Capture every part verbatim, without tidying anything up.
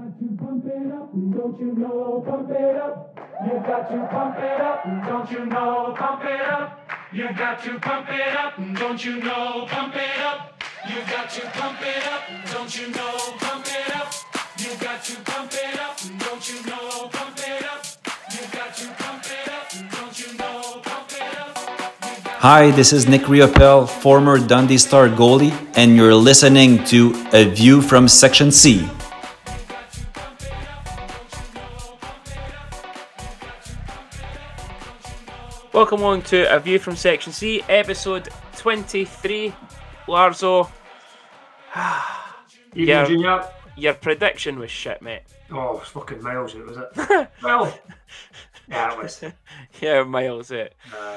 got to pump it up, don't you know, pump it up. You got to pump it up, don't you know, pump it up. You got to pump it up, don't you know, pump it up. You got to pump it up, don't you know, pump it up. You got to pump it up, don't you know, pump it up. You got to pump it up, don't you know, pump it up. Hi, this is Nick Riopelle, former Dundee Star goalie, and you're listening to A View from Section C. Welcome on to A View from Section C, episode twenty-three. Larzo, your, Junior. Your prediction was shit, mate. Oh, it was fucking miles it, was it? Well, yeah, it was. Yeah, miles it. Nah.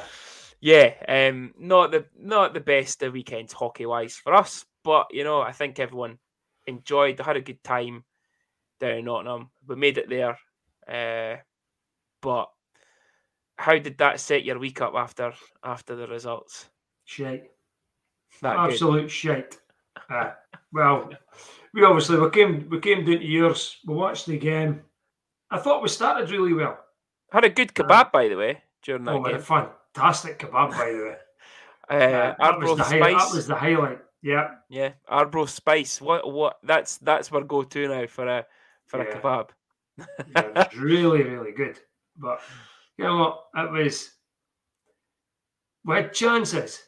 Yeah, um, not the not the best of weekends hockey-wise for us, but, you know, I think everyone enjoyed, had a good time down in Nottingham. We made it there, uh, but how did that set your week up after after the results? Shit. That Absolute good. Shit. Uh, well, we obviously we came we came down to yours. We watched the game. I thought we started really well. Had a good kebab, uh, by the way, during that oh, game. Fantastic kebab, by the way. Uh, uh, that, was the hi- that was the highlight. Yeah, yeah. Arbroath Spice. What? What? That's that's our go-to now for a for yeah. a kebab. Yeah, it was really, really good. But you know what? It was. We had chances.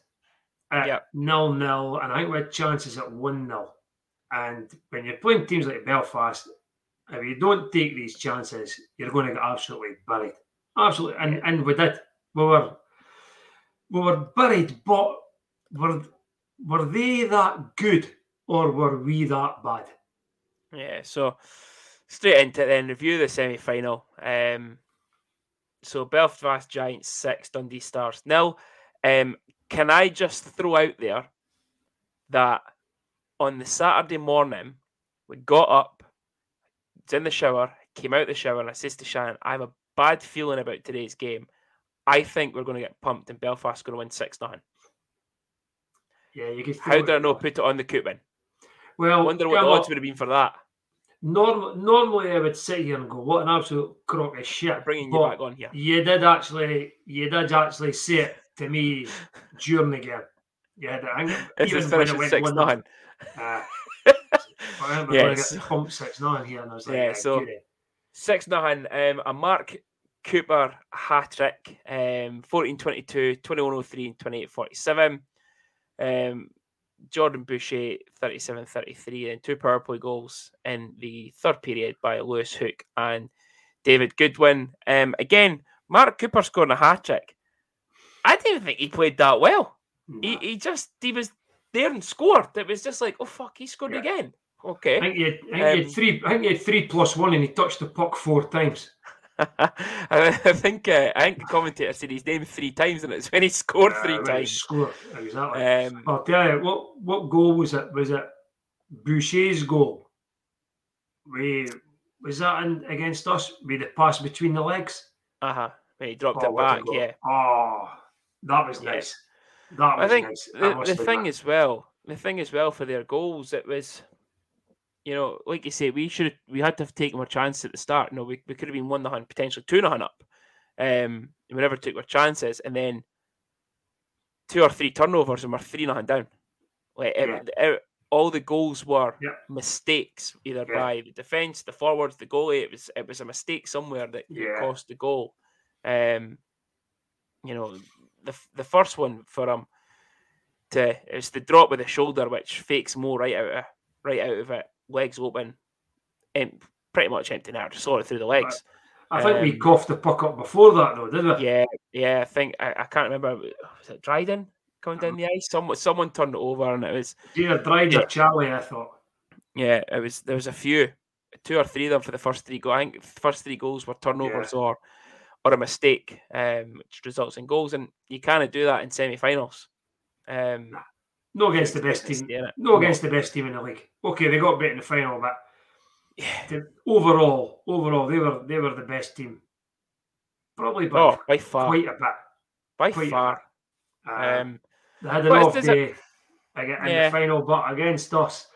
At yep. nil nil, and I think we had chances at one nil. And when you're playing teams like Belfast, if you don't take these chances, you're going to get absolutely buried. Absolutely, and and we did. We were we were buried, but were were they that good, or were we that bad? Yeah. So straight into it then. Review the semi final. Um, so Belfast Giants six, Dundee Stars nil. Um. Can I just throw out there that on the Saturday morning, we got up, was in the shower, came out of the shower, and I says to Shannon, I have a bad feeling about today's game. I think we're going to get pumped and Belfast's going to win six nil. Yeah, you could. How did I not put it on the Coopman? Well, I wonder what the odds would have been for that. Norm- normally, I would sit here and go, what an absolute crock of shit. I'm bringing you but back on here. You did actually, you did actually say it. To me, during the game, yeah, I think even when it went six nine, uh, I remember yeah, so, get pumped six nine here, and I was like, yeah, yeah so cutie. six nine, um, a Mark Cooper hat trick, um, fourteen twenty two, twenty one oh three, and twenty eight forty seven, um, Jordan Boucher thirty seven thirty three, and two power play goals in the third period by Lewis Hook and David Goodwin. Um, again, Mark Cooper scoring a hat trick. I didn't think he played that well. Nah. He he just he was there and scored. It was just like, oh fuck, he scored yeah. again. Okay. I think, you had, I, think um, you had three, I think you had three plus one, and he touched the puck four times. I think uh, I think the commentator said his name three times, and it's when he scored yeah, three times. He scored exactly. Um, I'll tell you what. What goal was it? Was it Boucher's goal? We was that in, against us? With the pass between the legs. Uh huh. When he dropped oh, it back. Yeah. Oh. That was nice. Yeah. That was I think nice. the, the thing that. as well, the thing as well for their goals, it was, you know, like you say, we should we had to have taken our chance at the start. You know, we, we could have been one to one, potentially two to one up. Um, we never took our chances, and then two or three turnovers, and we're three to one down. Like yeah. it, it, all the goals were yeah. mistakes, either yeah. by the defense, the forwards, the goalie. It was it was a mistake somewhere that yeah. cost the goal. Um, you know. The the first one for him to it's the drop with the shoulder, which fakes Mo right out of right out of it, legs open, and pretty much empty net, just saw it through the legs. I think um, we coughed the puck up before that though, didn't we? Yeah, yeah. I think I, I can't remember. Was it Dryden coming down um, the ice? Someone someone turned it over, and it was either Dryden or Charlie. I thought. Yeah, it was. There was a few, two or three of them for the first three goals. I think the first three goals were turnovers yeah. or. Or a mistake, um, which results in goals, and you can't do that in semi-finals. Um, nah. No against the best team. No, no against the best team in the league. Okay, they got beat in the final, but yeah. the, overall, overall, they were they were the best team. Probably by, oh, by far. quite a bit. By quite far. Uh, um, they had an off day it... in yeah. the final, but against us,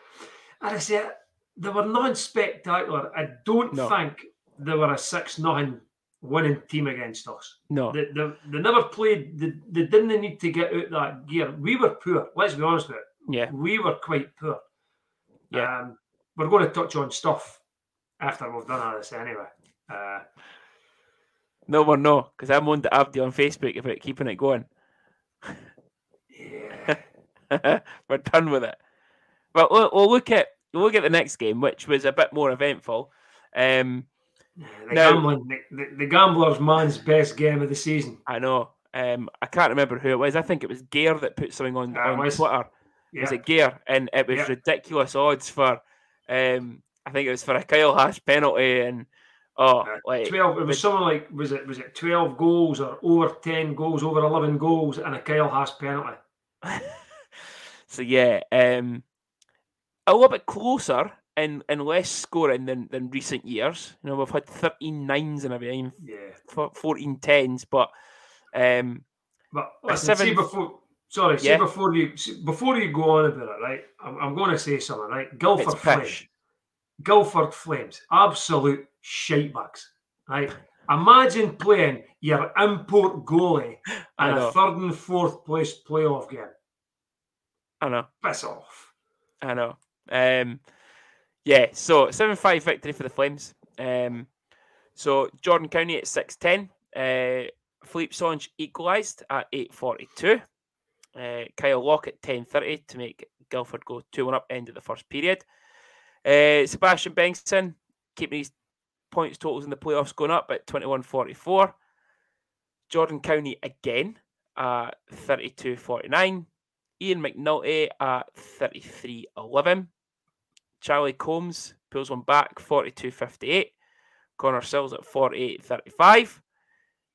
and I say they were non-spectacular. I don't no. think they were a six nothing winning team against us. No. They, they, they never played. They, they didn't need to get out that gear. We were poor. Let's be honest with it. Yeah. We were quite poor. Yeah. Um, we're going to touch on stuff after we've done all this anyway. Uh, no, we're not, because I'm on the Abdi on Facebook about keeping it going. Yeah. We're done with it. But we'll, we'll look at we'll look at the next game, which was a bit more eventful. Um, the, now, gambling, the, the, the gambler's man's best game of the season. I know. Um, I can't remember who it was. I think it was Gare that put something on, uh, on was, Twitter. Yeah. It was a Gare, and it was yeah. ridiculous odds for. Um, I think it was for a Kyle Haas penalty, and oh, uh, like twelve. It was something like was it was it twelve goals or over ten goals, over eleven goals, and a Kyle Haas penalty. So yeah, um, a little bit closer and, and less scoring than, than recent years. You know, we've had thirteen nines in a game, yeah, fourteen tens, but um, but listen, seven... see before. Sorry, yeah. see before you before you go on about it, right? I'm, I'm going to say something, right? Guildford Flames, Guildford Flames, absolute shitebags, right? Imagine playing your import goalie in a third and fourth place playoff game. I know. Piss off. I know. Um, yeah. So seven five victory for the Flames. Um, so Jordan County at six ten. Uh, Philippe Songe equalised at eight forty-two. Uh, Kyle Locke at ten thirty to make Guildford go two one up end of the first period. Uh, Sebastian Bengtson keeping his points totals in the playoffs going up at twenty-one forty-four. Jordan County again at thirty-two forty-nine. Ian McNulty at thirty-three eleven. Charlie Combs pulls one back, forty-two fifty-eight. Connor Sills at forty-eight thirty-five.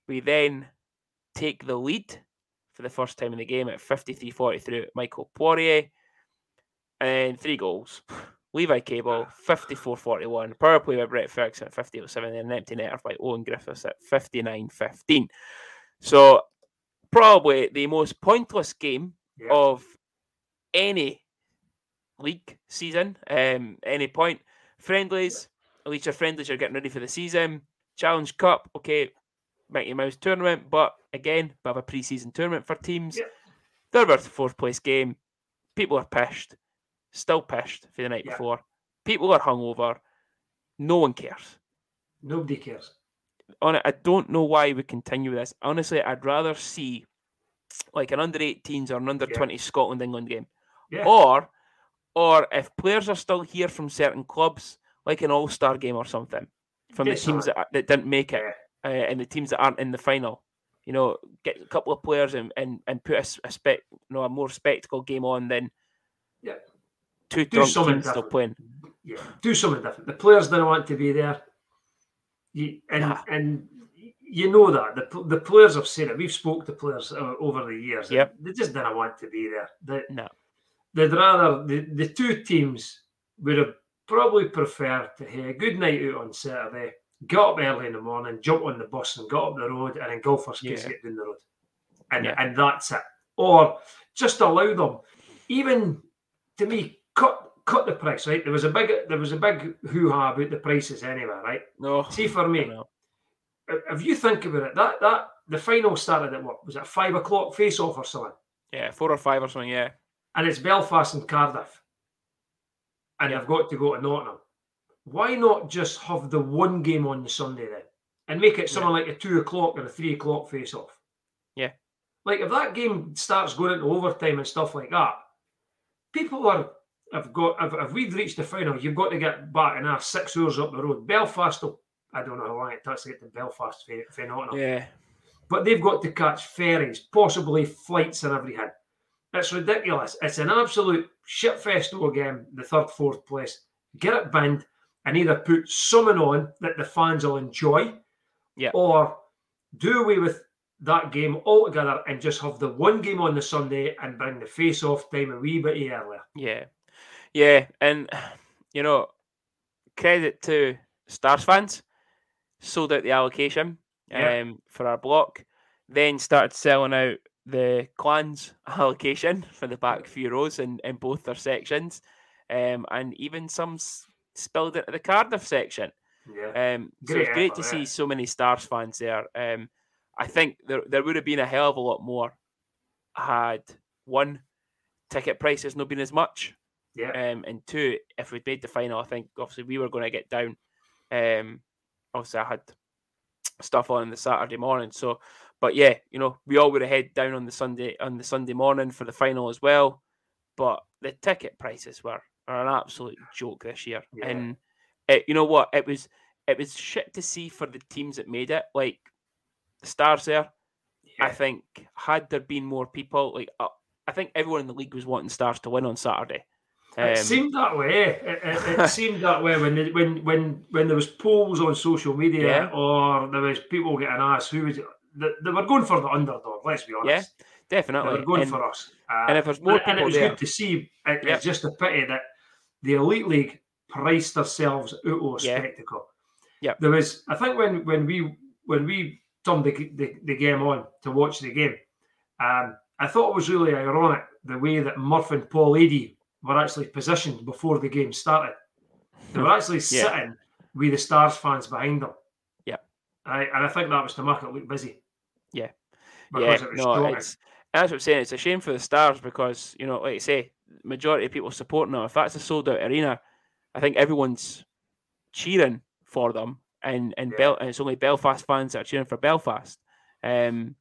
We then take the lead for the first time in the game at fifty-three forty-three, Michael Poirier. And three goals. Levi Cable, fifty-four forty-one. Power play by Brett Ferguson at fifty oh seven. And an empty netter by Owen Griffiths at fifty-nine fifteen. So, probably the most pointless game yeah. of any league season, um, any point. Friendlies, at least your friendlies are getting ready for the season. Challenge Cup, okay, Mighty Mouse tournament, but again, we have a pre-season tournament for teams. Yeah. They're worth a fourth place game. People are pissed. Still pissed for the night yeah. before. People are hungover. No one cares. Nobody cares. On it, I don't know why we continue with this. Honestly, I'd rather see like an under eighteens or an under twenty yeah. Scotland-England game. Yeah. Or, or if players are still here from certain clubs, like an all-star game or something, from yes, the teams that, that didn't make it. Yeah. Uh, and the teams that aren't in the final, you know, get a couple of players and, and, and put a, a spec, you know, a more spectacle game on than yeah. two do drunk teams different. Still playing. Yeah, do something different. The players don't want to be there, you, and nah. and you know that the the players have said it. We've spoke to players over the years. Yep. They just don't want to be there. They, no, they'd rather the, the two teams would have probably preferred to have a good night out on Saturday. Got up early in the morning, jump on the bus and got up the road, and then go for skates yeah. get down the road. And yeah. and that's it. Or just allow them, even to me, cut cut the price, right? There was a big there was a big hoo-ha about the prices anyway, right? No. See, for me, if you think about it, that that the final started at what? Was it five o'clock face-off or something? Yeah, four or five or something, yeah. And it's Belfast and Cardiff. And yeah. they've got to go to Nottingham. Why not just have the one game on the Sunday then, and make it something yeah. like a two o'clock or a three o'clock face-off? Yeah, like if that game starts going into overtime and stuff like that, people are have got. If, if we've reached the final, you've got to get back and have six hours up the road. Belfast, will, I don't know how long it takes to get to Belfast for Nottingham. Yeah, but they've got to catch ferries, possibly flights and everything. It's ridiculous. It's an absolute shitfest of a game. The third, fourth place, get it banned. And either put something on that the fans will enjoy yeah. or do away with that game altogether and just have the one game on the Sunday and bring the face-off time a wee bit earlier. Yeah. Yeah. And, you know, credit to Stars fans, sold out the allocation yeah. um, for our block, then started selling out the Clans allocation for the back few rows in, in both their sections. Um, and even some... spilled it at the Cardiff section. Yeah. Um, so it's great to that. see so many Stars fans there. Um, I think there there would have been a hell of a lot more had one, ticket prices not been as much. Yeah. Um, and two, if we'd made the final, I think obviously we were going to get down. Um, obviously I had stuff on the Saturday morning, so but yeah, you know, we all would have head down on the Sunday on the Sunday morning for the final as well. But the ticket prices were are an absolute joke this year, yeah. and it, you know what? It was it was shit to see for the teams that made it, like the Stars. There, yeah. I think had there been more people, like uh, I think everyone in the league was wanting Stars to win on Saturday. Um, it seemed that way. It, it, it seemed that way when they, when when when there was polls on social media, yeah. or there was people getting asked who was. They, they were going for the underdog. Let's be honest. Yeah, definitely. They were going and, for us. Uh, and if there's more and, people and it was there, good to see. It, yep. It's just a pity that the Elite League priced themselves out of a spectacle. Yeah, there was. I think when when we when we turned the, the the game on to watch the game, um, I thought it was really ironic the way that Murph and Paul Adey were actually positioned before the game started. They were actually yeah. sitting with the Stars fans behind them. Yeah, right? And I think that was to make it look busy. Yeah, because yeah, it was no, it's, that's what I'm saying. It's a shame for the Stars because, you know, like I say, the majority of people supporting them, if that's a sold-out arena, I think everyone's cheering for them, and and, yeah. Bel- and it's only Belfast fans that are cheering for Belfast. Um,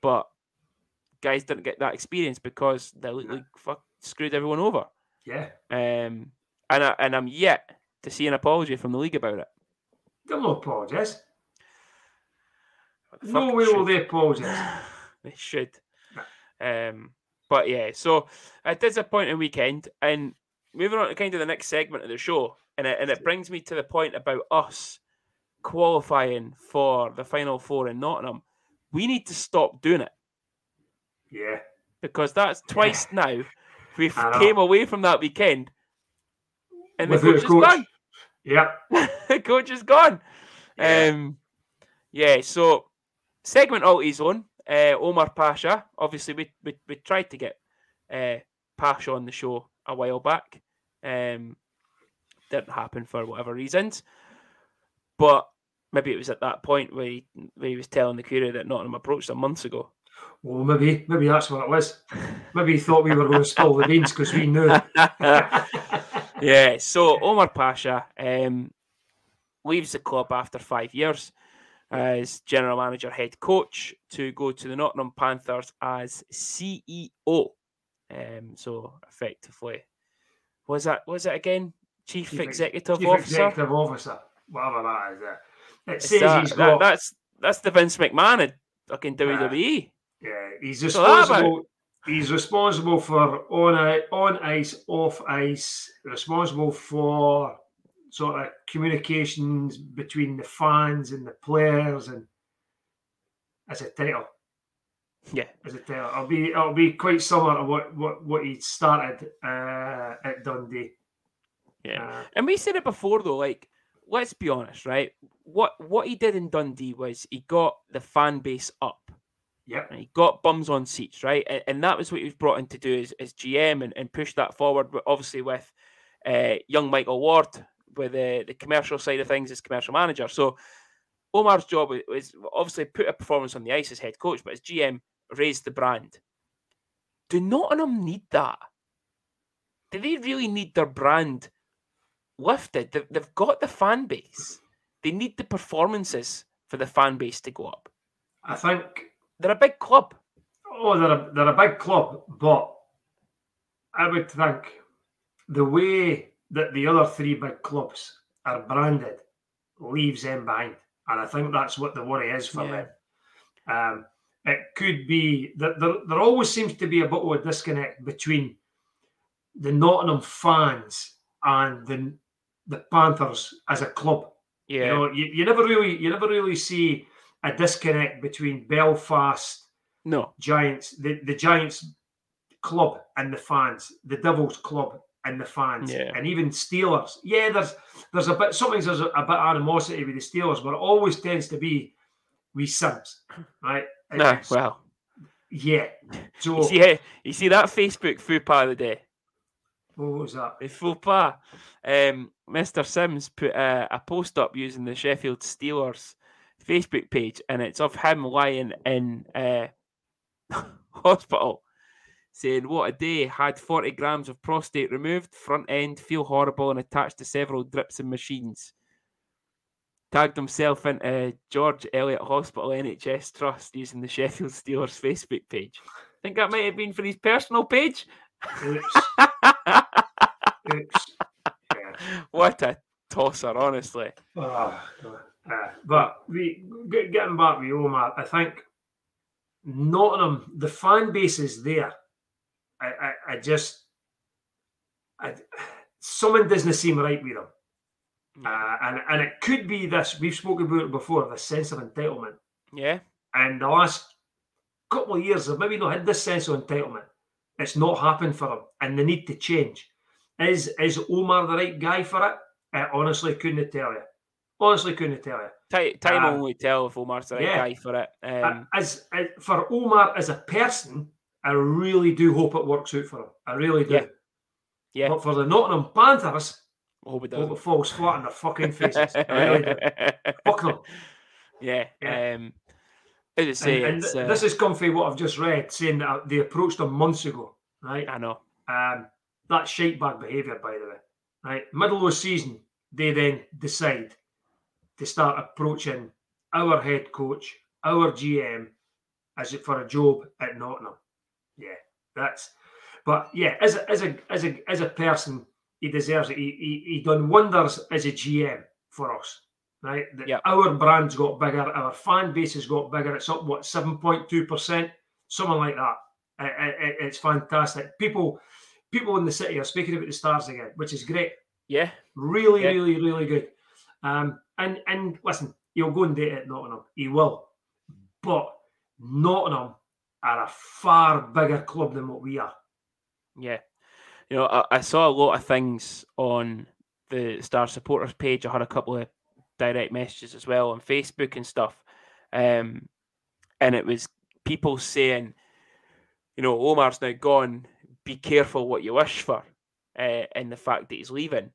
but guys didn't get that experience because the Elite League fuck screwed everyone over. Yeah. Um, and, I, and I'm yet to see an apology from the league about it. They'll not apologise. No way will they apologise. They should. Um, but yeah, so a disappointing weekend. And moving on to kind of the next segment of the show, and it, and it brings me to the point about us qualifying for the Final Four in Nottingham. We need to stop doing it. Yeah. Because that's twice yeah. now we came away from that weekend and the coach, the coach is gone. Yeah. The coach is gone. Yeah. Um, yeah, so segment all his own. Uh, Omar Pacha, obviously we, we we tried to get uh, Pacha on the show a while back. Um, didn't happen for whatever reasons. But maybe it was at that point where he, where he was telling the Curie that Nottingham approached him months ago. Well, maybe maybe that's what it was. Maybe he thought we were going to spill the beans because we knew. Yeah, so Omar Pacha um, leaves the club after five years as general manager, head coach, to go to the Nottingham Panthers as C E O. Um, so effectively, was that was it again? Chief, Chief Executive Chief Officer. Chief Executive Officer, whatever that is. It it's says that, he's got that, that's that's the Vince McMahon in fucking W W E. Uh, yeah, he's responsible. He's responsible for on on ice, off ice. Responsible for sort of communications between the fans and the players, and as a title, yeah, as a title, it'll be it'll be quite similar to what what, what he started uh, at Dundee. Yeah, uh, and we said it before though. Like, let's be honest, right? What what he did in Dundee was he got the fan base up. Yeah, he got bums on seats, right? And, and that was what he was brought in to do as, as G M and, and push that forward. But obviously with uh, young Michael Ward, with the, the commercial side of things as commercial manager. So Omar's job was obviously put a performance on the ice as head coach, but as G M, raised the brand. Do Nottingham need that? Do they really need their brand lifted? They've got the fan base. They need the performances for the fan base to go up. I think... They're a big club. Oh, they're a, they're a big club, but I would think the way... that the other three big clubs are branded leaves them behind. And I think that's what the worry is for yeah. them. Um, it could be that there, there always seems to be a bit of a disconnect between the Nottingham fans and the the Panthers as a club. Yeah. You know, you, you never really you never really see a disconnect between Belfast no. Giants, the, the Giants club and the fans, the Devils club and the fans, yeah. and even Steelers. Yeah, there's there's a bit, sometimes there's a, a bit animosity with the Steelers, but it always tends to be we Sims, right? Nah, well. Yeah. So, you, see, you see that Facebook faux pas of the day? What was that? A faux pas. Um, Mister Sims put a, a post up using the Sheffield Steelers Facebook page, and it's of him lying in uh, hospital, saying, "What a day! Had forty grams of prostate removed, front end, feel horrible, and attached to several drips and machines." Tagged himself into George Elliott Hospital N H S Trust using the Sheffield Steelers Facebook page. I think that might have been for his personal page. Oops. Oops. Yeah. What a tosser, honestly. Oh, uh, but we getting back with Omar, I think Nottingham, the fan base is there. I, I, I just, I, something doesn't seem right with them. Uh, and and it could be this. We've spoken about it before, the sense of entitlement. Yeah. And the last couple of years, they've maybe not had this sense of entitlement. It's not happened for them, and they need to change. Is is Omar the right guy for it? I honestly couldn't tell you. Honestly couldn't tell you. Time, time um, only tell if Omar's the right yeah. guy for it. Um, as, as for Omar as a person, I really do hope it works out for him. I really do. Yeah. yeah. But for the Nottingham Panthers, I hope it does. Hope it falls flat on their fucking faces. Fuck them. Yeah. yeah. Um, as I say, and, and th- uh... this is comfy what I've just read, saying that they approached them months ago. Right? I know. Um, that's shite bag behaviour, by the way. Right? Middle of the season, they then decide to start approaching our head coach, our G M, as it for a job at Nottingham. Yeah, that's. But yeah, as a as a as a as a person. He deserves it. He, he he done wonders as a G M for us, right? The, yep. Our brand's got bigger. Our fan base has got bigger. It's up, what, seven point two percent? Something like that. It, it, it's fantastic. People people in the city are speaking about the Stars again, which is great. Yeah. Really, yeah. really, really good. Um, and, and listen, he'll go and date it at Nottingham. He will. But Nottingham are a far bigger club than what we are. Yeah. You know, I, I saw a lot of things on the Star supporters page. I had a couple of direct messages as well on Facebook and stuff. Um, and it was people saying, you know, Omar's now gone. Be careful what you wish for uh, in the fact that he's leaving.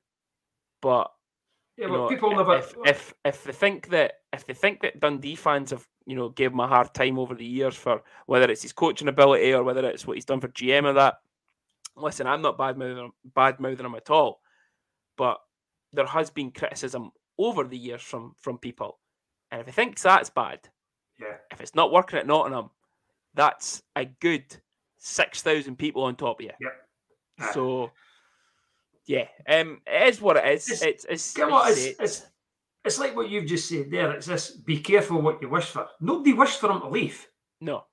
But, yeah, you know, people never... if, if if they think that if they think that Dundee fans have, you know, gave him a hard time over the years for whether it's his coaching ability or whether it's what he's done for G M or that. Listen, I'm not bad-mouthing, bad-mouthing him at all, but there has been criticism over the years from, from people. And if he thinks that's bad, yeah. if it's not working at Nottingham, that's a good six thousand people on top of you. Yep. Yeah. So, yeah, um, it is what it is. It's, it's, it's, you know, it's, it's, it's, it's like what you've just said there. It's this, be careful what you wish for. Nobody wished for him to leave. No.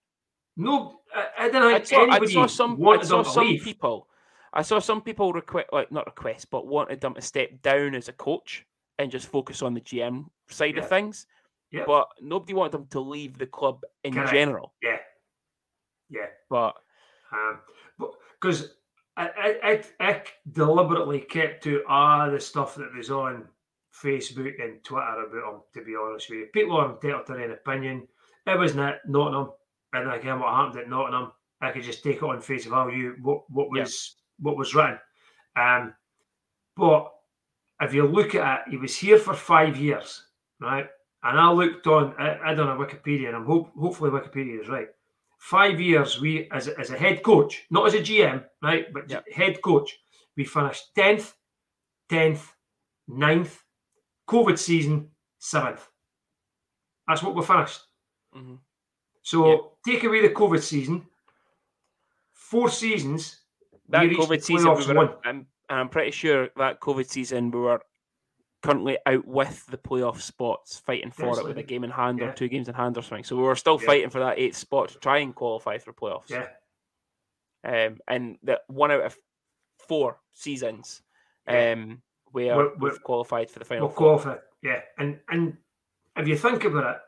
No, I, I don't know. I saw, I saw some. I saw some leave. people. I saw some people request, like not request, but wanted them to step down as a coach and just focus on the G M side yeah. of things. Yeah. But nobody wanted them to leave the club in Can general. I? Yeah, yeah. But because um, I, I, I deliberately kept to all the stuff that was on Facebook and Twitter about them. To be honest with you, people are entitled to their own opinion. It was not Nottingham. And again, what happened at Nottingham, I could just take it on face value what, what was yeah. what was written. Um, but if you look at it, he was here for five years, right? And I looked on, I, I don't know, Wikipedia, and I'm hope, hopefully Wikipedia is right. Five years, we, as a, as a head coach, not as a G M, right, but yeah. head coach, we finished tenth, tenth, ninth, COVID season, seventh. That's what we finished. Mm-hmm. So, yeah. take away the COVID season, four seasons. That COVID season, we were, one. I'm, I'm pretty sure that COVID season, we were currently out with the playoff spots, fighting for That's it like, with a game in hand yeah. or two games in hand or something. So, we were still yeah. fighting for that eighth spot to try and qualify for playoffs. Yeah. Um, and that one out of four seasons yeah. um, where we're, we're, we've qualified for the final we'll four. Qualify. Yeah. And, and if you think about it,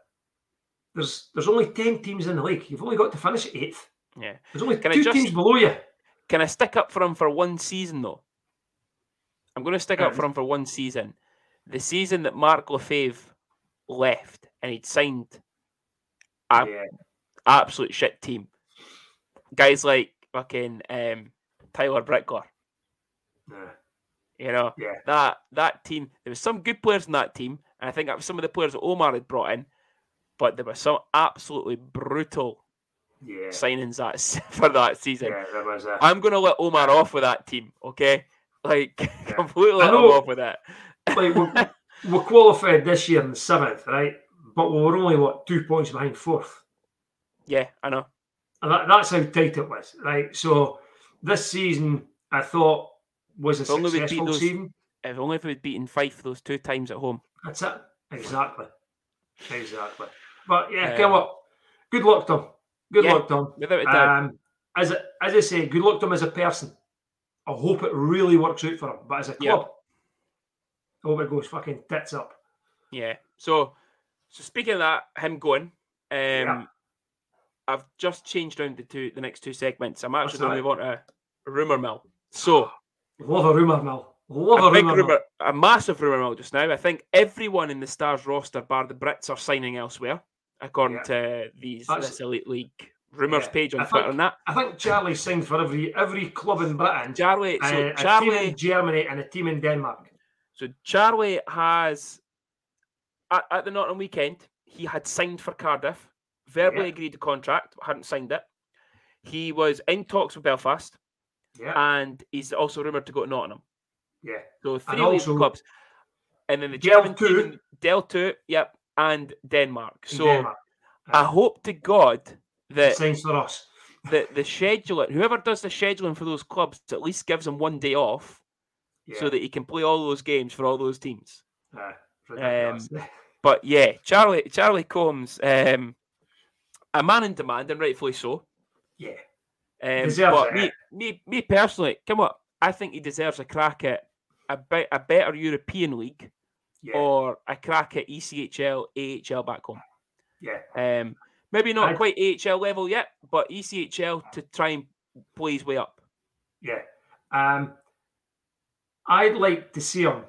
There's there's only ten teams in the league. You've only got to finish eighth. Yeah. There's only can two just, teams below you. Can I stick up for him for one season, though? I'm going to stick um, up for him for one season. The season that Mark Lefebvre left and he'd signed an yeah. absolute shit team. Guys like fucking um, Tyler Brickler No. You know, yeah. that that team, there was some good players in that team, and I think that was some of the players that Omar had brought in, but there were some absolutely brutal yeah. signings that for that season. Yeah, there was a... I'm going to let Omar off with that team, okay? Like, yeah. completely let him off with that. Like, we're, we're qualified this year in the seventh, right? But we were only, what, two points behind fourth? Yeah, I know. And that, that's how tight it was, right? So this season, I thought, was a if successful those, season. If only if we'd beaten Fife those two times at home. That's it. Exactly. Exactly. But yeah, um, come up. Good luck, Tom. Good yeah, luck, Tom. Without a doubt. Um, as, a, as I say, good luck to him as a person. I hope it really works out for him. But as a club, yep. I hope it goes fucking tits up. Yeah. So, so speaking of that, him going, um, yeah. I've just changed around the two, the next two segments. I'm actually going to move on to a rumour mill. So... Love a rumour mill. Love a, a big rumour mill. A massive rumour mill just now. I think everyone in the Stars roster, bar the Brits, are signing elsewhere, according yeah. to these That's, this Elite League rumours yeah. page on I Twitter think, and that. I think Charlie signed for every every club in Britain. Charlie, so a, a Charlie, team in Germany and a team in Denmark. So Charlie has, at, at the Nottingham weekend, he had signed for Cardiff, verbally yeah. agreed to contract, but hadn't signed it. He was in talks with Belfast. Yeah. And he's also rumoured to go to Nottingham. Yeah. So three league clubs. And then the German team, Del two, yep, and Denmark. So Denmark. Yeah. I hope to God that for us. the, the scheduling, whoever does the scheduling for those clubs, at least gives him one day off yeah. so that he can play all those games for all those teams. Uh, um, but yeah, Charlie Charlie Combs, um, a man in demand, and rightfully so. Yeah. Um, but me, me, me personally, come on, I think he deserves a crack at a, be- a better European league yeah. or a crack at E C H L, A H L back home. Yeah. Um, maybe not I... quite A H L level yet, but E C H L to try and play his way up. Yeah. Um, I'd like to see him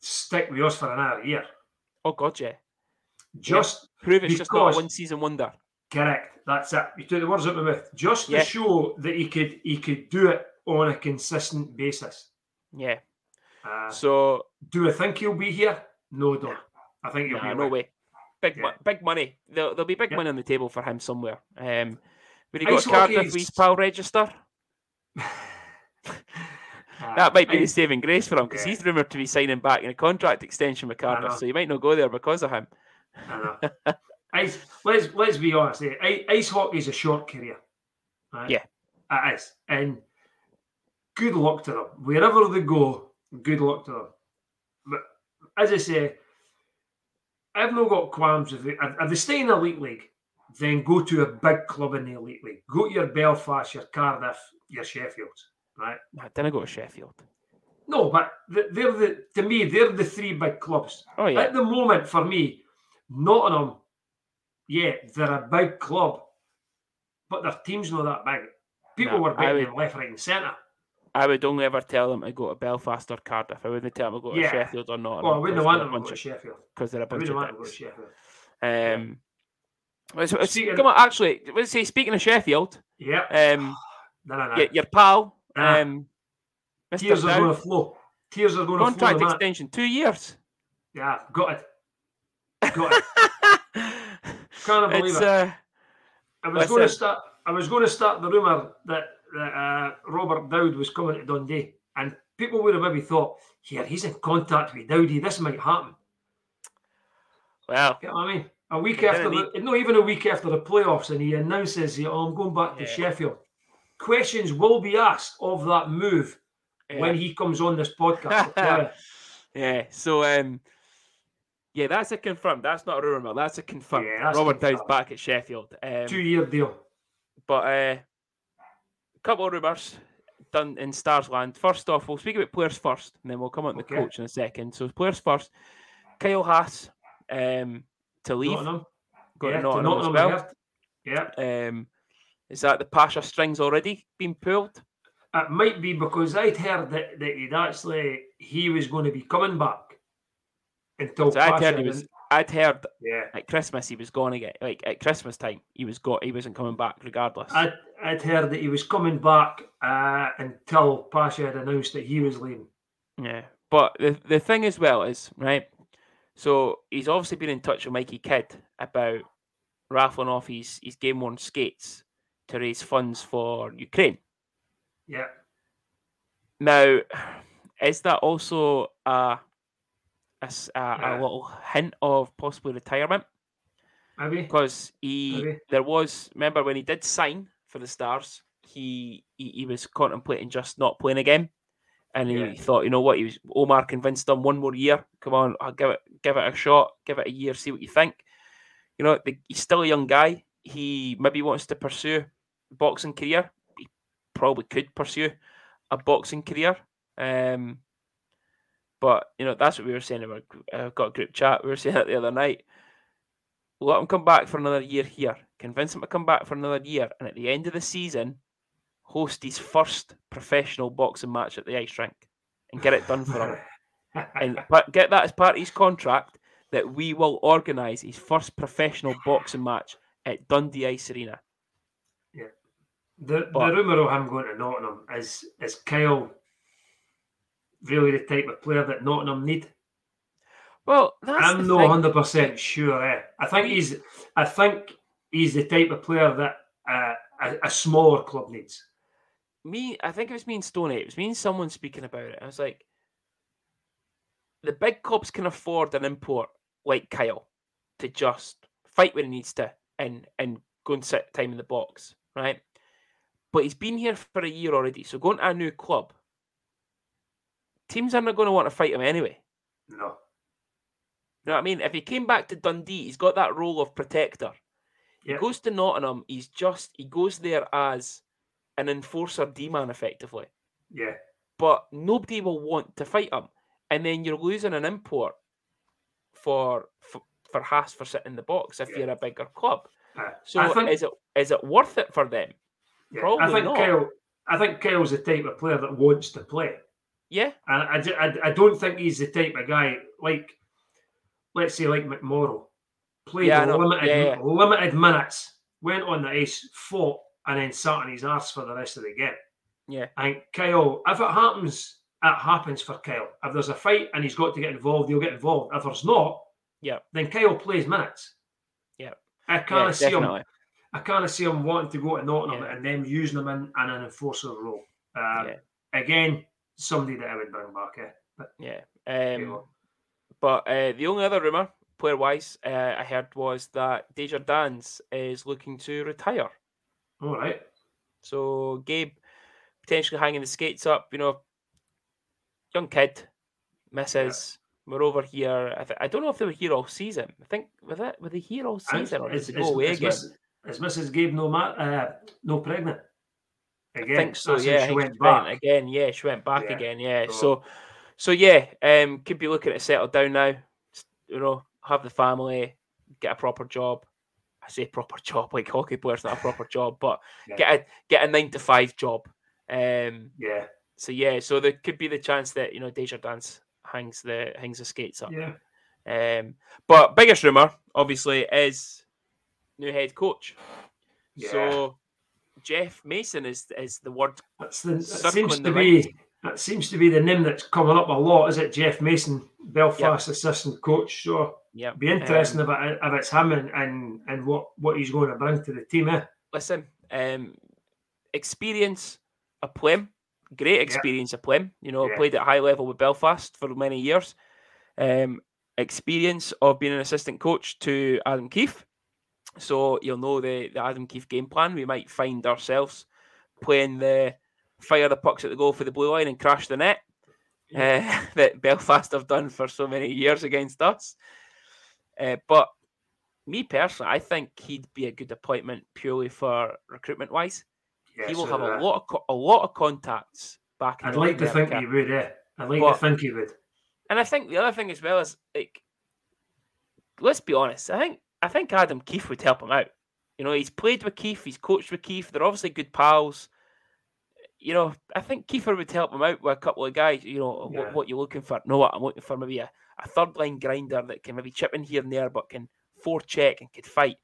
stick with us for another year. Oh, God, yeah. Just yeah. prove it's because... just not a one-season wonder. Correct. That's it. You took the words out of my mouth. Just to yeah. show that he could he could do it on a consistent basis. Yeah. Uh, so do I think he'll be here? No, I don't. I think he'll nah, be. No away. way. Big yeah. mo- big money. There'll, there'll be big yeah. money on the table for him somewhere. Um, but he got a Cardiff Wheeze Pal register. uh, that might be I, the saving grace for him because yeah. he's rumoured to be signing back in a contract extension with Cardiff, so you might not go there because of him. I know. Ice, let's let's be honest. Eh? Ice hockey is a short career. Right? Yeah, it is. And good luck to them wherever they go. Good luck to them. But as I say, I've not got qualms with it. If they stay in the Elite League, then go to a big club in the Elite League. Go to your Belfast, your Cardiff, your Sheffield. Right? I didn't go to Sheffield. No, but they're the to me they're the three big clubs. Oh yeah. At the moment, for me, Nottingham. Yeah, they're a big club, but their team's not that big. People no, were betting them left, right and centre. I would only ever tell them to go to Belfast or Cardiff. I wouldn't tell them to go to yeah. Sheffield or not. Well, I wouldn't want them to go to Sheffield. Because they're a bunch of dicks. Um, let's, let's, speaking, come on, actually, let's say, speaking of Sheffield, yeah. um, no, no, no. Your, your pal, nah. um, Mister Tears Dowd, are going to flow. Tears are going to flow. Contract extension, two years. Yeah, got it. Got it. Can't believe it. Uh, I was going it? to start. I was going to start the rumor that, that uh, Robert Dowd was coming to Dundee, and people would have maybe thought, "Here, he's in contact with Dowdy. This might happen." Well, you know what I mean, a week after, the, need... not even a week after the playoffs, and he announces, "Oh, I'm going back to yeah. Sheffield." Questions will be asked of that move yeah. when he comes on this podcast. yeah. So. um Yeah, that's a confirmed. That's not a rumour. That's a confirmed. Yeah, that's Robert Dowd's back at Sheffield. Um, Two-year deal. But uh, a couple of rumours done in Stars land. First off, we'll speak about players first, and then we'll come on to okay. the coach in a second. So players first. Kyle Haas um, to leave. Nottingham. Got yeah, to Nottingham, to Nottingham as well. Yeah. Um, is that the Pacha strings already been pulled? It might be because I'd heard that, that he'd actually he was going to be coming back. Until I heard he was. I'd heard yeah. at Christmas he was going to get like at Christmas time he was got he wasn't coming back regardless. I'd, I'd heard that he was coming back uh, until Pacha had announced that he was leaving. Yeah, but the the thing as well is right. So he's obviously been in touch with Mikey Kidd about raffling off his his game worn skates to raise funds for Ukraine. Yeah. Now, is that also a A, a yeah. little hint of possibly retirement? Maybe. Because he Maybe. there was, remember when he did sign for the Stars, he he, he was contemplating just not playing again, and he yeah. thought, you know what, he was Omar convinced him one more year. Come on, I'll give it give it a shot, give it a year, see what you think. You know, the, he's still a young guy. He maybe wants to pursue a boxing career. He probably could pursue a boxing career. Um. But, you know, that's what we were saying in our uh, got a group chat. We were saying that the other night. Let him come back for another year here. Convince him to come back for another year. And at the end of the season, host his first professional boxing match at the ice rink and get it done for him. And but get that as part of his contract that we will organise his first professional boxing match at Dundee Ice Arena. Yeah. The, but, the rumour of him going to Nottingham is, is Kyle... really the type of player that Nottingham need. Well, that's I'm not hundred percent sure. Eh? I think he's, I think he's the type of player that uh, a, a smaller club needs. Me, I think it was me and Stoney. It was me and someone speaking about it. I was like, the big clubs can afford an import like Kyle to just fight where he needs to and and go and sit time in the box, right? But he's been here for a year already, so going to a new club. Teams are not going to want to fight him anyway. No. You know what I mean? If he came back to Dundee, he's got that role of protector. Yeah. He goes to Nottingham, he's just, he goes there as an enforcer D-man, effectively. Yeah. But nobody will want to fight him. And then you're losing an import for for, for Haas for sitting in the box if yeah. you're a bigger club. Uh, so think, is it is it worth it for them? Yeah, Probably I think not. Kyle, I think Kyle's the type of player that wants to play. Yeah, and I, I, I don't think he's the type of guy like, let's say like McMorrow, played yeah, limited yeah, yeah. limited minutes, went on the ice, fought, and then sat on his arse for the rest of the game. Yeah, and Kyle, if it happens, it happens for Kyle. If there's a fight and he's got to get involved, he'll get involved. If there's not, yeah, then Kyle plays minutes. Yeah, I kind of yeah, see definitely. him. I kind of see him wanting to go to Nottingham yeah. and them using him in, in an enforcer role. Um, yeah. Again. Somebody that I would bring back, eh? But, yeah. Um, but uh, the only other rumour, player-wise, uh, I heard was that Deja Dance is looking to retire. All right. So Gabe potentially hanging the skates up. You know, young kid, misses. Yeah. We're over here. I, th- I don't know if they were here all season. I think were that were they here all season or is, did they go is, away is again? Miss, is Missus Gabe no ma- uh, no pregnant? Again, I think so, yeah. She, I think went she went back again, yeah. She went back yeah. again, yeah. So, so, so yeah, um, could be looking to settle down now, you know, have the family, get a proper job. I say proper job, like hockey players, not a proper job, but yeah. get a get a nine to five job. Um, yeah. So yeah, so there could be the chance that you know Deja Dance hangs the hangs the skates up. Yeah. Um, but biggest rumor, obviously, is new head coach. Yeah. So. Jeff Mason is is the word. That's the, that seems to be right. That seems to be the name that's coming up a lot. Is it Jeff Mason, Belfast yep. assistant coach? So yeah, be interesting um, if, it, if it's him and, and, and what, what he's going to bring to the team. Eh? Listen, um, experience a Plym, great experience yep. a Plym. You know, yep. played at high level with Belfast for many years. Um, experience of being an assistant coach to Adam Keefe. So you'll know the, the Adam Keefe game plan. We might find ourselves playing the fire the pucks at the goal for the blue line and crash the net uh, that Belfast have done for so many years against us. Uh, but me personally, I think he'd be a good appointment purely for recruitment wise. Yeah, he will so have a lot of co- a lot of contacts back. I'd in like America. to think he would. Yeah, I'd like but, to think he would. And I think the other thing as well is like, let's be honest. I think. I think Adam Keefe would help him out. You know, he's played with Keefe, he's coached with Keefe. They're obviously good pals. you know, I think Kiefer would help him out with a couple of guys. You know, yeah. what, what you're looking for. No, what I'm looking for maybe a, a third line grinder that can maybe chip in here and there, but can forecheck and could fight.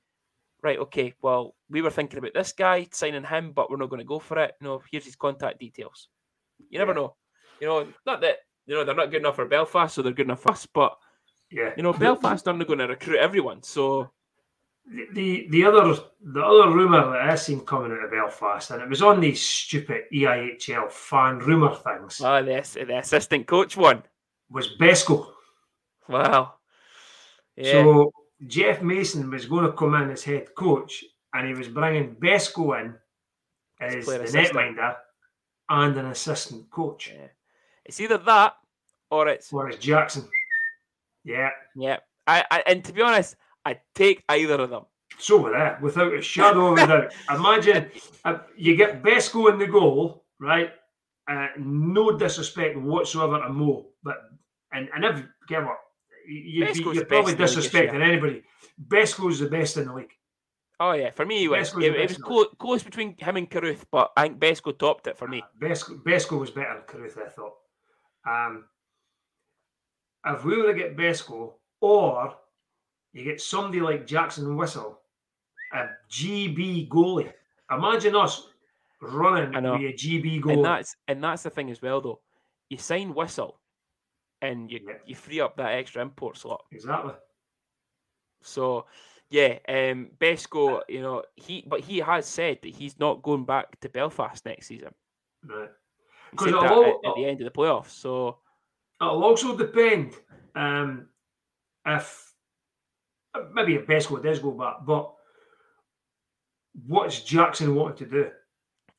Right, okay, well, we were thinking about this guy, signing him, but we're not going to go for it. No, here's his contact details. You never yeah. know. You know, not that, you know, they're not good enough for Belfast, so they're good enough for us, but, yeah. you know, Belfast aren't going to recruit everyone, so... The, the the other the other rumour that I seen coming out of Belfast, and it was on these stupid E I H L fan rumour things. Oh, the, the assistant coach one. Was Besko. Wow. Yeah. So... Jeff Mason was going to come in as head coach, and he was bringing Besko in as the assistant. netminder and an assistant coach. Yeah. It's either that or it's or it's Jackson. Yeah, yeah. I, I and to be honest, I'd take either of them. So would I, without a shadow of a doubt. Imagine uh, you get Besko in the goal, right? Uh, no disrespect whatsoever to Mo, but and and if give up. You, you're probably disrespecting league, yeah. anybody. Besko's the best in the league. Oh yeah, for me he was. It, it was close, close between him and Carruth, but I think Besko topped it for me. Uh, Besko, Besko was better than Carruth, I thought. Um, if we were to get Besko, or you get somebody like Jackson Whistle, a G B goalie. Imagine us running with a G B goalie. And that's and that's the thing as well, though. You sign Whistle. And you yeah. you free up that extra import slot. Exactly. So, yeah, um, Besko, you know, he but he has said that he's not going back to Belfast next season. Right. Because at, at the end of the playoffs. So it'll also depend um, if maybe if Besko does go back, but what's Jackson wanting to do?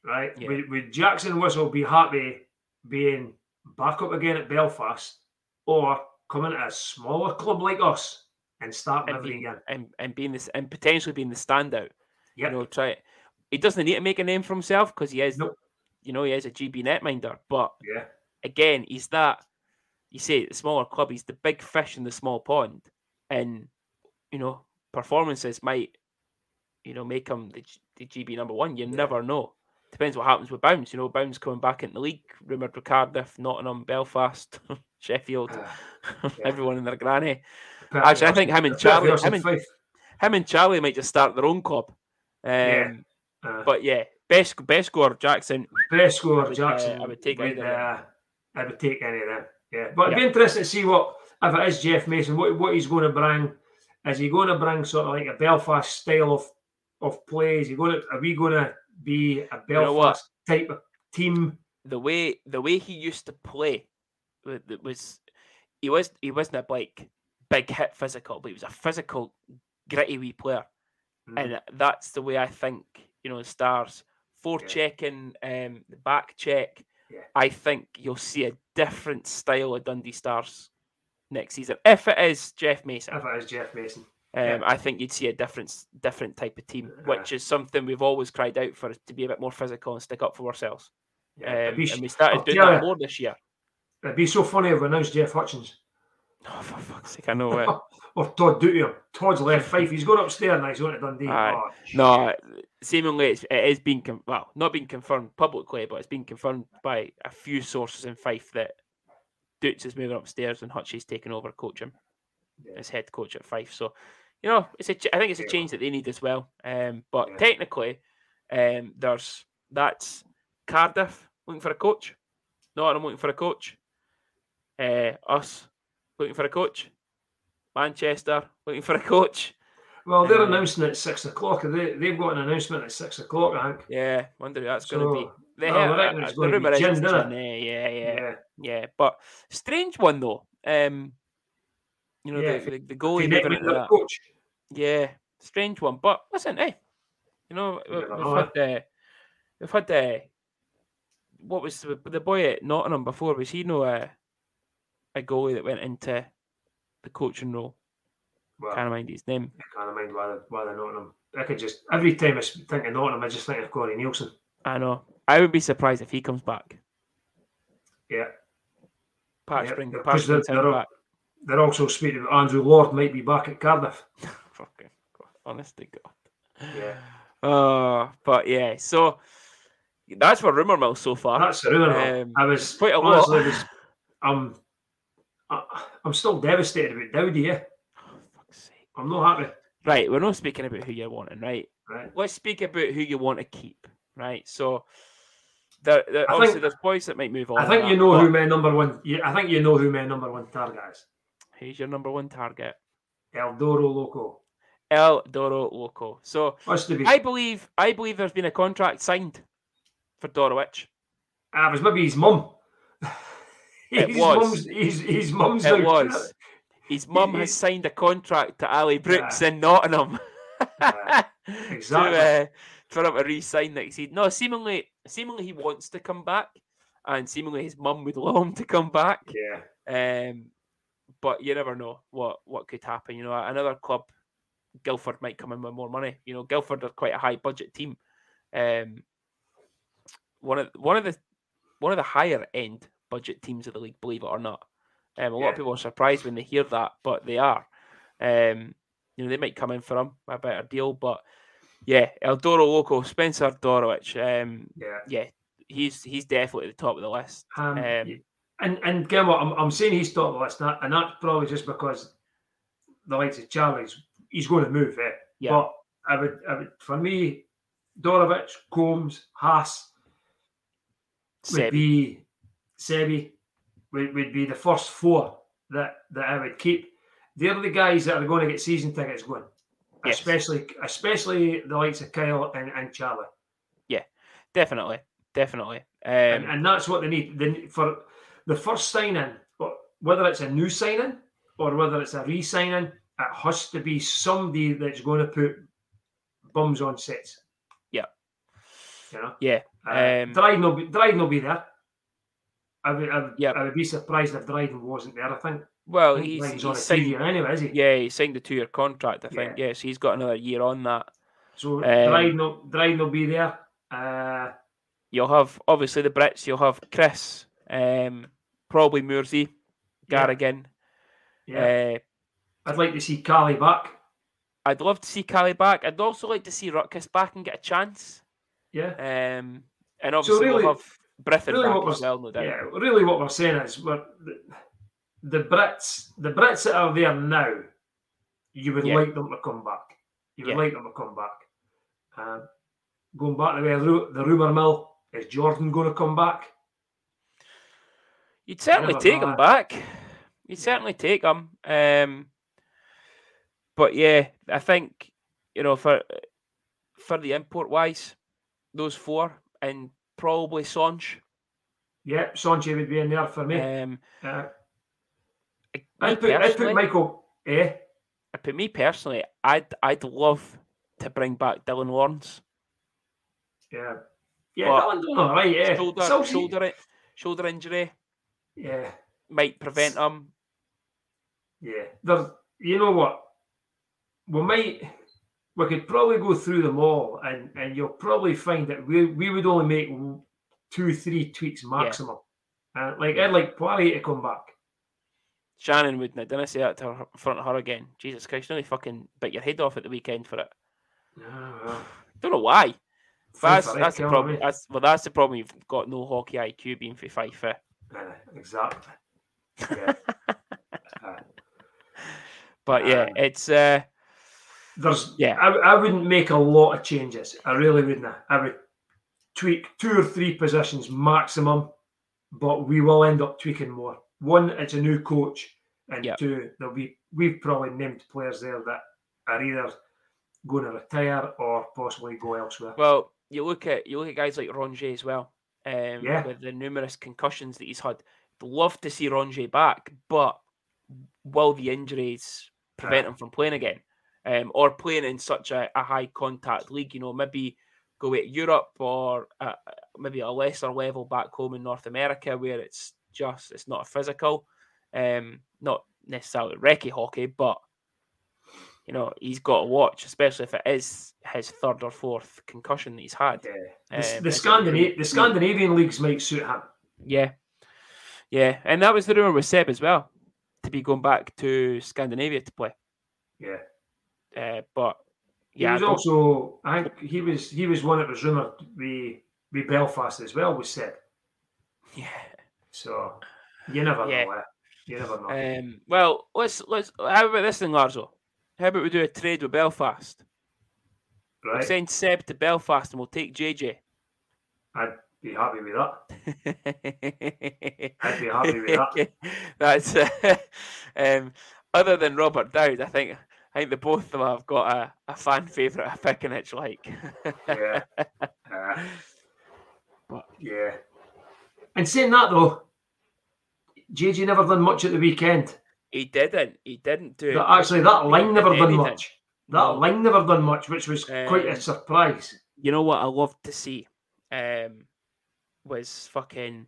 Right? Yeah. Would, would Jackson Whistle be happy being back up again at Belfast, or coming to a smaller club like us and starting and everything be, again, and and being this and potentially being the standout. Yep. You know, try it. He doesn't need to make a name for himself because he is, nope. you know, he is a G B netminder. But yeah. again, he's that. You say the smaller club. He's the big fish in the small pond, and you know, performances might, you know, make him the, the G B number one. You yeah. never know. Depends what happens with Bounds. You know, Bounds coming back in the league. Rumoured with Cardiff, Nottingham, Belfast, Sheffield, uh, yeah. everyone in their granny. Apparently Actually, I think him and Charlie, him and, him and Charlie might just start their own club. Um, yeah. Uh, but yeah, best best or Jackson. Best or Jackson. Uh, I would take either. Uh, I would take any of them. Yeah, but it'd yeah. be interesting to see what if it is Jeff Mason. What what he's going to bring? Is he going to bring sort of like a Belfast style of of play? Is he going to? Are we going to? Be a Belfast you know type of team. The way the way he used to play was he was he wasn't a like big hit physical, but he was a physical, gritty wee player, mm. and that's the way I think you know the Stars forechecking, yeah. um, the back check. Yeah. I think you'll see a different style of Dundee Stars next season if it is Jeff Mason. If it is Jeff Mason. Um, yeah. I think you'd see a different, different type of team, which is something we've always cried out for, to be a bit more physical and stick up for ourselves. Yeah, um, be, and we started doing yeah, that more this year. It'd be so funny if we announced Jeff Hutchins. Oh, for fuck's sake, I know it. Or Todd Dutiaume. Todd's left Fife. He's going upstairs and he's going to Dundee. Uh, oh, no, seemingly it's, it is being, con- well, not being confirmed publicly, but it's been confirmed by a few sources in Fife that Dutz is moving upstairs and Hutch is taking over coaching. Yeah. As head coach at Fife, so you know it's a. Ch- I think it's a change that they need as well. Um, but yeah. technically, um, there's that's Cardiff looking for a coach, Nottingham looking for a coach, uh, us looking for a coach, Manchester looking for a coach. Well, they're um, announcing at six o'clock. They they've got an announcement at six o'clock. I think. Yeah, wonder who that's so, going to be. They well, have, I I, the rumour is Jim, yeah, yeah, yeah, yeah. But strange one though. Um. You know, yeah, the, the, the goalie never into that. Coach. Yeah, strange one. But listen, hey, you know, we've had, uh, we've had uh, what was the, the boy at Nottingham before? Was he no uh, a goalie that went into the coaching role? Well, can't mind his name. I can't mind why, why they're Nottingham. I could just, every time I think of Nottingham, I just think of Corey Nielsen. I know. I would be surprised if he comes back. Yeah. Pat yeah, Spring, Pat Spring back. They're also speaking about Andrew Lord might be back at Cardiff. Fucking God. Honest to God. Yeah. Uh, but yeah, so That's my rumour mill so far. That's the rumour mill. Um, I was quite a lot. Honestly, was, um, I, I'm still devastated about Dowdy. Yeah. Oh, fuck's sake. I'm not happy. Right, we're not speaking about who you're wanting, right? Right. Let's speak about who you want to keep, right? So, there, there, obviously, think, there's boys that might move on. I think you that, know who my number one. I think you know who my number one target is. Who's your number one target? El Doro Loco. El Doro Loco. So, be. I believe I believe there's been a contract signed for Dorowicz. Ah, uh, it was maybe his mum. It his was. Mum's, his, his mum's it out. was. His mum has signed a contract to Ali Brooks yeah. in Nottingham. Yeah, exactly. to, uh, for him to re-sign next season. No, seemingly, seemingly he wants to come back, and seemingly his mum would allow him to come back. Yeah. Um, but you never know what, what could happen. You know, another club, Guildford might come in with more money. You know, Guildford are quite a high budget team. Um, one of one of the one of the higher end budget teams of the league, believe it or not. Um, a lot yeah. of people are surprised when they hear that, but they are. Um, you know, they might come in for him a better deal, but yeah, El Doro Loco, Spencer Dorowicz. Um, yeah, yeah, he's he's definitely at the top of the list. Um, um, and and Gilmore, I'm I'm saying he's top of the list, and, that, and that's probably just because the likes of Charlie's he's going to move it. Yeah. But I would, I would, for me, Dorowicz, Combs, Haas would Sebi. be Sebi. Would, would be the first four that, that I would keep. They're the guys that are going to get season tickets going, yes. especially especially the likes of Kyle and, and Charlie. Yeah, definitely, definitely. Um, and, and that's what they need. They, for the first signing, whether it's a new signing or whether it's a re-signing, it has to be somebody that's going to put bums on seats. Yeah. You know? Yeah. Uh, um, Dryden will be, Dryden will be there. I would, I would, yep. I would be surprised if Dryden wasn't there, I think. Well, I think he's, he's on a two-year anyway, is he? Yeah, he signed a two-year contract, I think. Yeah. Yes, he's got another year on that. So um, Dryden, Dryden will be there. Uh, you'll have, obviously, the Brits. You'll have Chris, um, probably Mursey, Garrigan. Yeah. yeah. Uh, I'd like to see Cali back. I'd love to see Cali back. I'd also like to see Rutkus back and get a chance. Yeah. Um, and obviously so really, we'll have... Britain really back as well, no doubt. Yeah, really what we're saying is we're, the, the Brits the Brits that are there now, you would yeah. like them to come back. You would yeah. like them to come back. Um, going back to the, the rumour mill, is Jordan going to come back? You'd certainly take him back. You'd certainly take him. Um, but yeah, I think, you know, for, for the import-wise, those four and probably Songe. Yeah, Songe would be in there for me. Um, uh, me I'd, put, I'd put Michael. Eh? I put me personally. I'd I'd love to bring back Dylan Lawrence. Yeah, yeah, Dylan doing all right. Yeah, shoulder, so shoulder, it, shoulder injury. Yeah, might prevent him. Yeah, there's. You know what? We might. We could probably go through them all, and, and you'll probably find that we we would only make two, three tweaks maximum. Yeah. Uh, like I'd like Poirier to come back. Shannon wouldn't. I didn't say that to her, in front of her again. Jesus Christ! You only fucking bit your head off at the weekend for it. No, don't know why. That's, that's the problem. That's, well, that's the problem. You've got no hockey I Q being for five fit. Uh, exactly. Yeah. uh, but yeah, um, it's. Uh, There's, yeah. I, I wouldn't make a lot of changes. I really wouldn't. I would tweak two or three positions maximum, but we will end up tweaking more. One, it's a new coach, and yep. two, there'll be we've probably named players there that are either going to retire or possibly go elsewhere. Well, you look at you look at guys like Ronge as well. Um, yeah. With the numerous concussions that he's had, I'd love to see Ronge back, but will the injuries prevent yeah. him from playing again? Um, or playing in such a, a high contact league, you know, maybe go to Europe or uh, maybe a lesser level back home in North America where it's just, it's not physical, um, not necessarily recce hockey, but, you know, he's got to watch, especially if it is his third or fourth concussion that he's had. Yeah. The, um, the, Scandina- the Scandinavian leagues might suit him. Yeah. Yeah. And that was the rumour with Seb as well, to be going back to Scandinavia to play. Yeah. Uh, but yeah, he was also I think he was he was one that was rumoured we with Belfast as well was said. Yeah. So you never yeah. know it. You never know. Um, well, let's let's. How about this thing, Larzo? How about we do a trade with Belfast? Right. We'll send Seb to Belfast and we'll take J J. I'd be happy with that. I'd be happy with that. That's uh, um, other than Robert Dowd, I think. I think the both of them have got a, a fan favourite, a Ficinich like. yeah. Uh, but yeah. And saying that though, J J never done much at the weekend. He didn't. He didn't do but it. Actually, that line never done much. That no. line never done much, which was um, quite a surprise. You know what I loved to see um, was fucking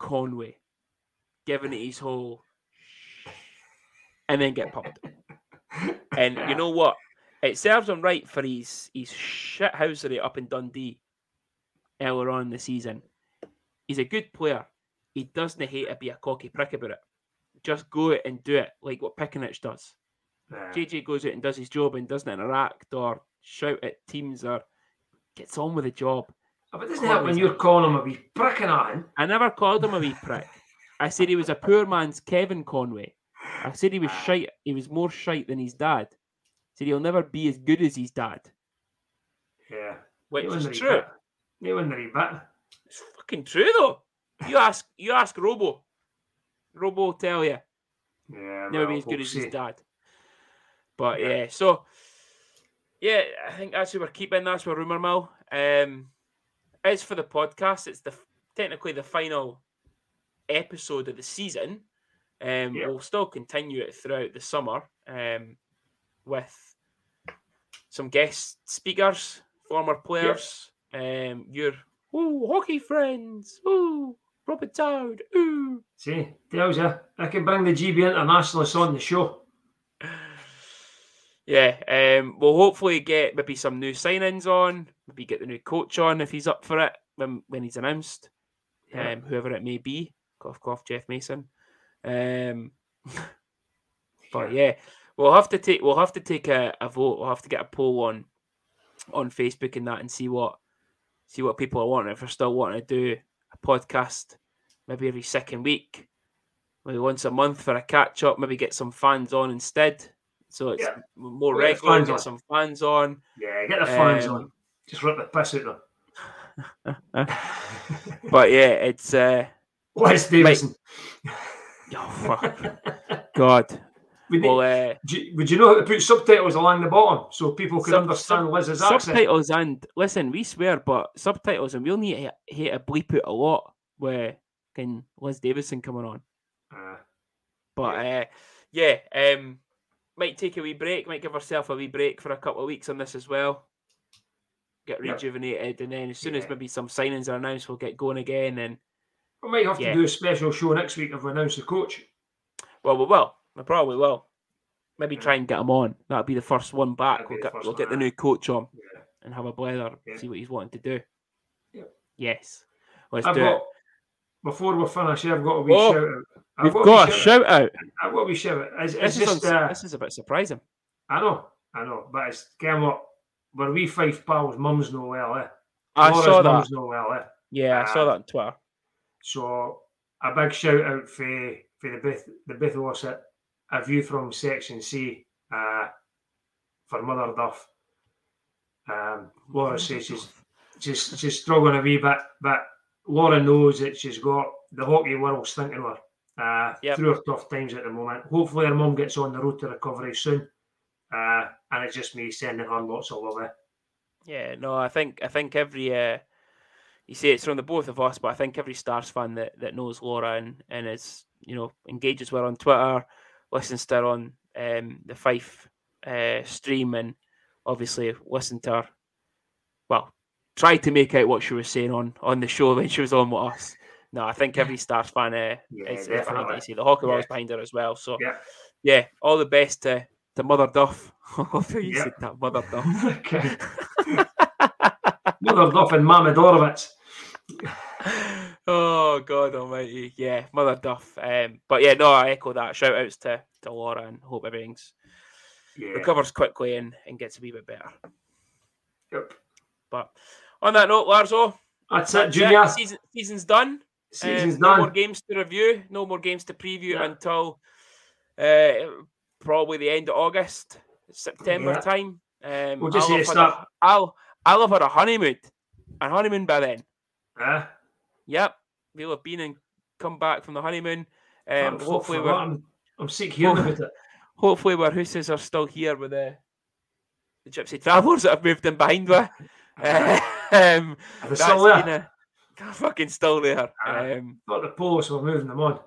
Conway giving it his whole and then get pumped. And you know what? It serves him right for his, his shithousery up in Dundee earlier on in the season. He's a good player. He doesn't hate to be a cocky prick about it. Just go out and do it like what Pickenich does. Yeah. J J goes out and does his job and doesn't interact or shout at teams or gets on with the job. Oh, but doesn't help when you're calling him a wee prick and I. I never called him a wee prick. I said he was a poor man's Kevin Conway. I said he was shite. He was more shite than his dad. I said he'll never be as good as his dad. Yeah, which is true. He wouldn't be back. It's fucking true though. You ask, you ask Robo. Robo will tell you. Yeah, never be as good as his dad. But yeah. yeah, so yeah, I think that's who we're keeping. That's where rumour mill. Um, as for the podcast, it's the technically the final episode of the season. Um, yep. We'll still continue it throughout the summer um, with some guest speakers, former players, yep. um, your ooh, hockey friends, ooh, Robert Dowd, ooh. See, tells you, I can bring the G B internationalists on the show. Yeah, um, we'll hopefully get maybe some new signings on, maybe get the new coach on if he's up for it when, when he's announced, yep. um, whoever it may be, cough, cough, Jeff Mason. Um, but yeah, we'll have to take we'll have to take a, a vote. We'll have to get a poll on on Facebook and that, and see what see what people are wanting. If they're still wanting to do a podcast, maybe every second week, maybe once a month for a catch up. Maybe get some fans on instead. So it's yeah. more we'll regular. Get, get some fans on. Yeah, get the fans um, on. Just rip the piss out of them. But yeah, it's uh, Wes Davison. Like, oh, fuck. God. Would, well, uh, you, would you know how to put subtitles along the bottom so people can sub, understand sub, Liz's accent? Subtitles and, listen, we swear, but subtitles, and we'll need to hit a bleep out a lot with Liz Davison coming on. Uh, but, yeah, uh, yeah um, might take a wee break, might give ourselves a wee break for a couple of weeks on this as well. Get rejuvenated, yeah. and then as soon yeah. as maybe some signings are announced, we'll get going again, and we might have to yeah. do a special show next week if we announce the coach. Well, we will. We probably will. Maybe yeah. try and get him on. That'll be the first one back. We'll get, we'll get the new coach on yeah. and have a blether yeah. see what he's wanting to do. Yeah. Yes. Let's I've do got, it. Before we finish, I've got a wee oh, shout out. I've we've got, got a shout out. out. I've got a wee shout out. It's, it's this, just, is on, uh, this is a bit surprising. I know. I know. But it's, come up, we're wee Fife pals, mum's no well, eh? I Laura's saw that. No well, eh? Yeah, I uh, saw that on Twitter. So a big shout out for for the Beth the Beth Ossett, a view from Section C, uh, for Mother Duff. Um, Laura says she's she's she's struggling a wee bit, but Laura knows that she's got the hockey world's thinking of her uh, yep. through her tough times at the moment. Hopefully her mum gets on the road to recovery soon, uh, and it's just me sending her lots of love. Yeah, no, I think I think every. Uh... You see, it's from the both of us, but I think every Stars fan that, that knows Laura and, and is, you know, engages with her on Twitter, listens to her on um, the Fife uh, stream, and obviously listened to her, well, tried to make out what she was saying on, on the show when she was on with us. No, I think every Stars fan uh, yeah, is behind her. You see, the hockey yeah. was behind her as well. So, yeah, yeah all the best to, to Mother Duff. I love how you yeah. said that, Mother Duff. Okay. Mother Duff and Mama Dorowicz. Oh, God almighty. Yeah, Mother Duff. Um, but yeah, no, I echo that. Shout outs to, to Laura, and hope everything's yeah. recovers quickly and, and gets a wee bit better. Yep. But on that note, Larzo, That's it, Junior. Season, season's done. Season's um, done. No more games to review. No more games to preview yeah. until uh, probably the end of August, September yeah. time. Um, we'll just I'll have had a, I'll, I'll have had a honeymoon. A honeymoon by then. Yeah. Yep. We'll have been and come back from the honeymoon. Um, hopefully we're, I'm, I'm sick here. Hopefully, hopefully our hooses are still here with the, the gypsy travellers that have moved in behind with. Uh, um, they're still there. They're fucking still there. Um, not the police were moving them on.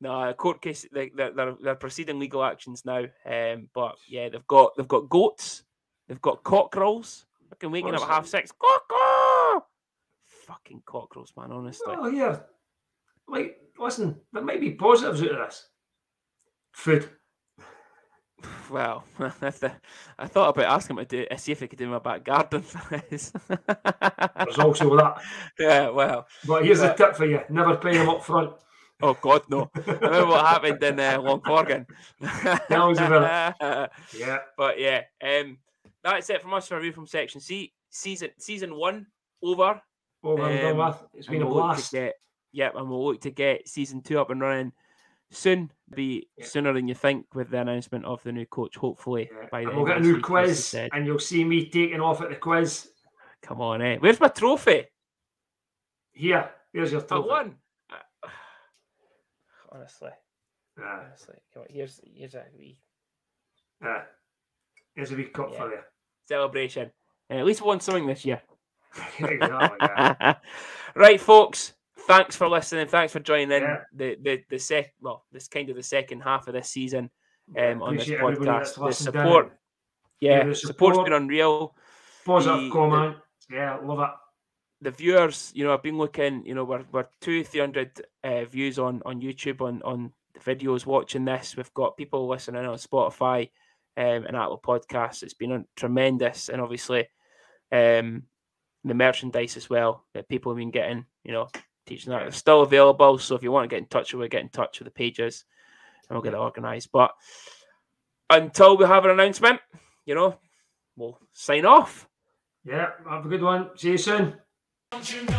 No, court case. They, they're they're proceeding legal actions now. Um, but yeah, they've got they've got goats. They've got cockerels. Fucking waking honestly. up at half six. Cocker! Fucking cockerels, man. Honestly. Oh yeah. Like, listen, there might be positives out of this. Food. Well, the, I thought about asking him to do, see if he could do my back garden for this. There's also that. Yeah, well. But here's but, a tip for you. Never pay him up front. Oh, God, no. I remember what happened in uh, Longcorgan. That was about it. Yeah. But, yeah, um, that's it from us for a review from Section C. Season season one, over. Over um, and done with. It's been a blast. Yep, and we'll look to get season two up and running soon. Be yeah. sooner than you think with the announcement of the new coach, hopefully. Yeah. By the and we'll get a new quiz, and you'll see me taking off at the quiz. Come on, eh? Where's my trophy? Here. Here's your trophy. I won. Honestly. Nah. Honestly. Come on, here's, here's a wee... Nah. Here's a wee cup yeah. for you. Celebration. And at least won something this year. Exactly. Right, folks. Thanks for listening. Thanks for joining in yeah. the the the sec. Well, this kind of the second half of this season um, on this podcast. The support, down. yeah, the support. support's been unreal. Positive the, comment, the, yeah, love it. The viewers, you know, I've been looking. You know, we're we're two three hundred uh, views on on YouTube on on the videos watching this. We've got people listening on Spotify um, and Apple Podcasts. It's been tremendous, and obviously um, the merchandise as well that people have been getting. You know. Teaching that. It's still available, so if you want to get in touch with, get in touch with the pages, and we'll get it organised. But until we have an announcement, you know, we'll sign off. Yeah, have a good one. See you soon.